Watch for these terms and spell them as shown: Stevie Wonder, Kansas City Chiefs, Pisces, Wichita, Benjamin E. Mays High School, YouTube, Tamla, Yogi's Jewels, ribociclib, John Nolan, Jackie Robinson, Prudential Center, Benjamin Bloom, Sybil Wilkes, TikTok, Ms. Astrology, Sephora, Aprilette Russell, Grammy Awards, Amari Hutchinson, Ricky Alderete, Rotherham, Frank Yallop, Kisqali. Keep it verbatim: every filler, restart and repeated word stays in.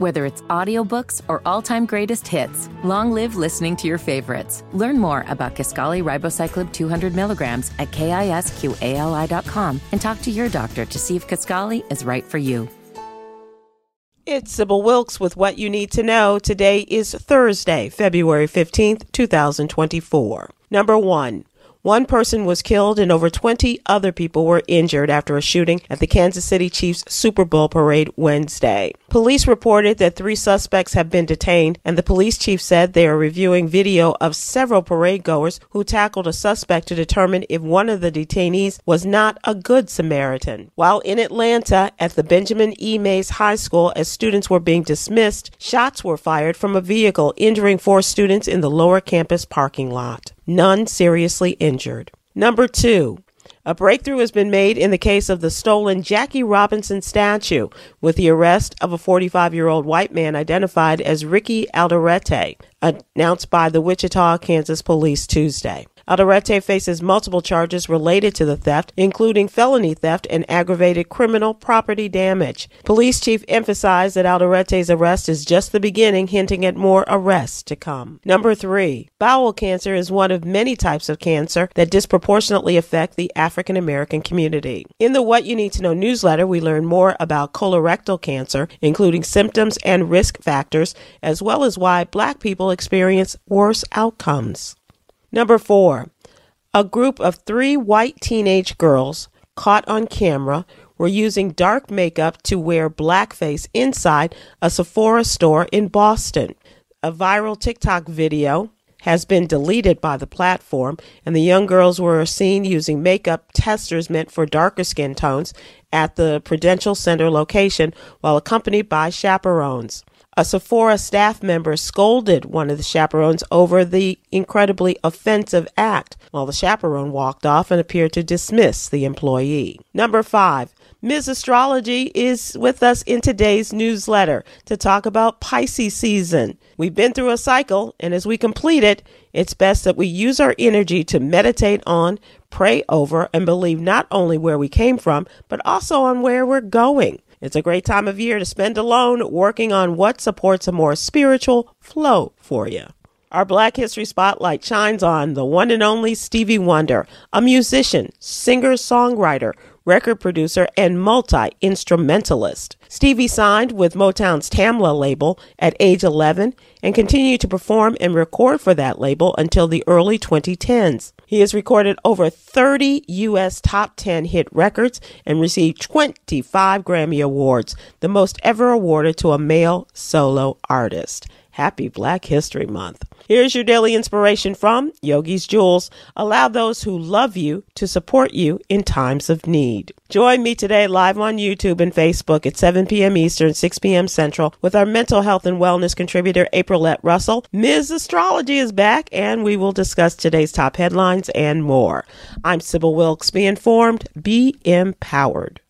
Whether it's audiobooks or all-time greatest hits, long live listening to your favorites. Learn more about Kisqali ribociclib two hundred milligrams at kisqali dot com and talk to your doctor to see if Kisqali is right for you. It's Sybil Wilkes with What You Need to Know. Today is Thursday, February fifteenth, twenty twenty-four. Number one. One person was killed and over twenty other people were injured after a shooting at the Kansas City Chiefs Super Bowl parade Wednesday. Police reported that three suspects have been detained, and the police chief said they are reviewing video of several parade goers who tackled a suspect to determine if one of the detainees was not a good Samaritan. While in Atlanta at the Benjamin E. Mays High School, as students were being dismissed, shots were fired from a vehicle, injuring four students in the lower campus parking lot. None seriously injured. Number two, a breakthrough has been made in the case of the stolen Jackie Robinson statue with the arrest of a forty-five-year-old white man identified as Ricky Alderete, announced by the Wichita, Kansas police Tuesday. Alderete faces multiple charges related to the theft, including felony theft and aggravated criminal property damage. Police chief emphasized that Alderete's arrest is just the beginning, hinting at more arrests to come. Number three, bowel cancer is one of many types of cancer that disproportionately affect the African American community. In the What You Need to Know newsletter, we learn more about colorectal cancer, including symptoms and risk factors, as well as why Black people experience worse outcomes. Number four, a group of three white teenage girls caught on camera were using dark makeup to wear blackface inside a Sephora store in Boston. A viral TikTok video has been deleted by the platform, and the young girls were seen using makeup testers meant for darker skin tones at the Prudential Center location while accompanied by chaperones. A Sephora staff member scolded one of the chaperones over the incredibly offensive act, while the chaperone walked off and appeared to dismiss the employee. Number five, Miz Astrology is with us in today's newsletter to talk about Pisces season. We've been through a cycle, and as we complete it, it's best that we use our energy to meditate on, pray over, and believe not only where we came from, but also on where we're going. It's a great time of year to spend alone working on what supports a more spiritual flow for you. Our Black History Spotlight shines on the one and only Stevie Wonder, a musician, singer-songwriter, record producer, and multi-instrumentalist. Stevie signed with Motown's Tamla label at age eleven and continued to perform and record for that label until the early twenty tens. He has recorded over thirty U S top ten hit records and received twenty-five Grammy Awards, the most ever awarded to a male solo artist. Happy Black History Month. Here's your daily inspiration from Yogi's Jewels. Allow those who love you to support you in times of need. Join me today live on YouTube and Facebook at seven p.m. Eastern, six p.m. Central with our mental health and wellness contributor, Aprilette Russell. Miz Astrology is back, and we will discuss today's top headlines and more. I'm Sybil Wilkes. Be informed, be empowered.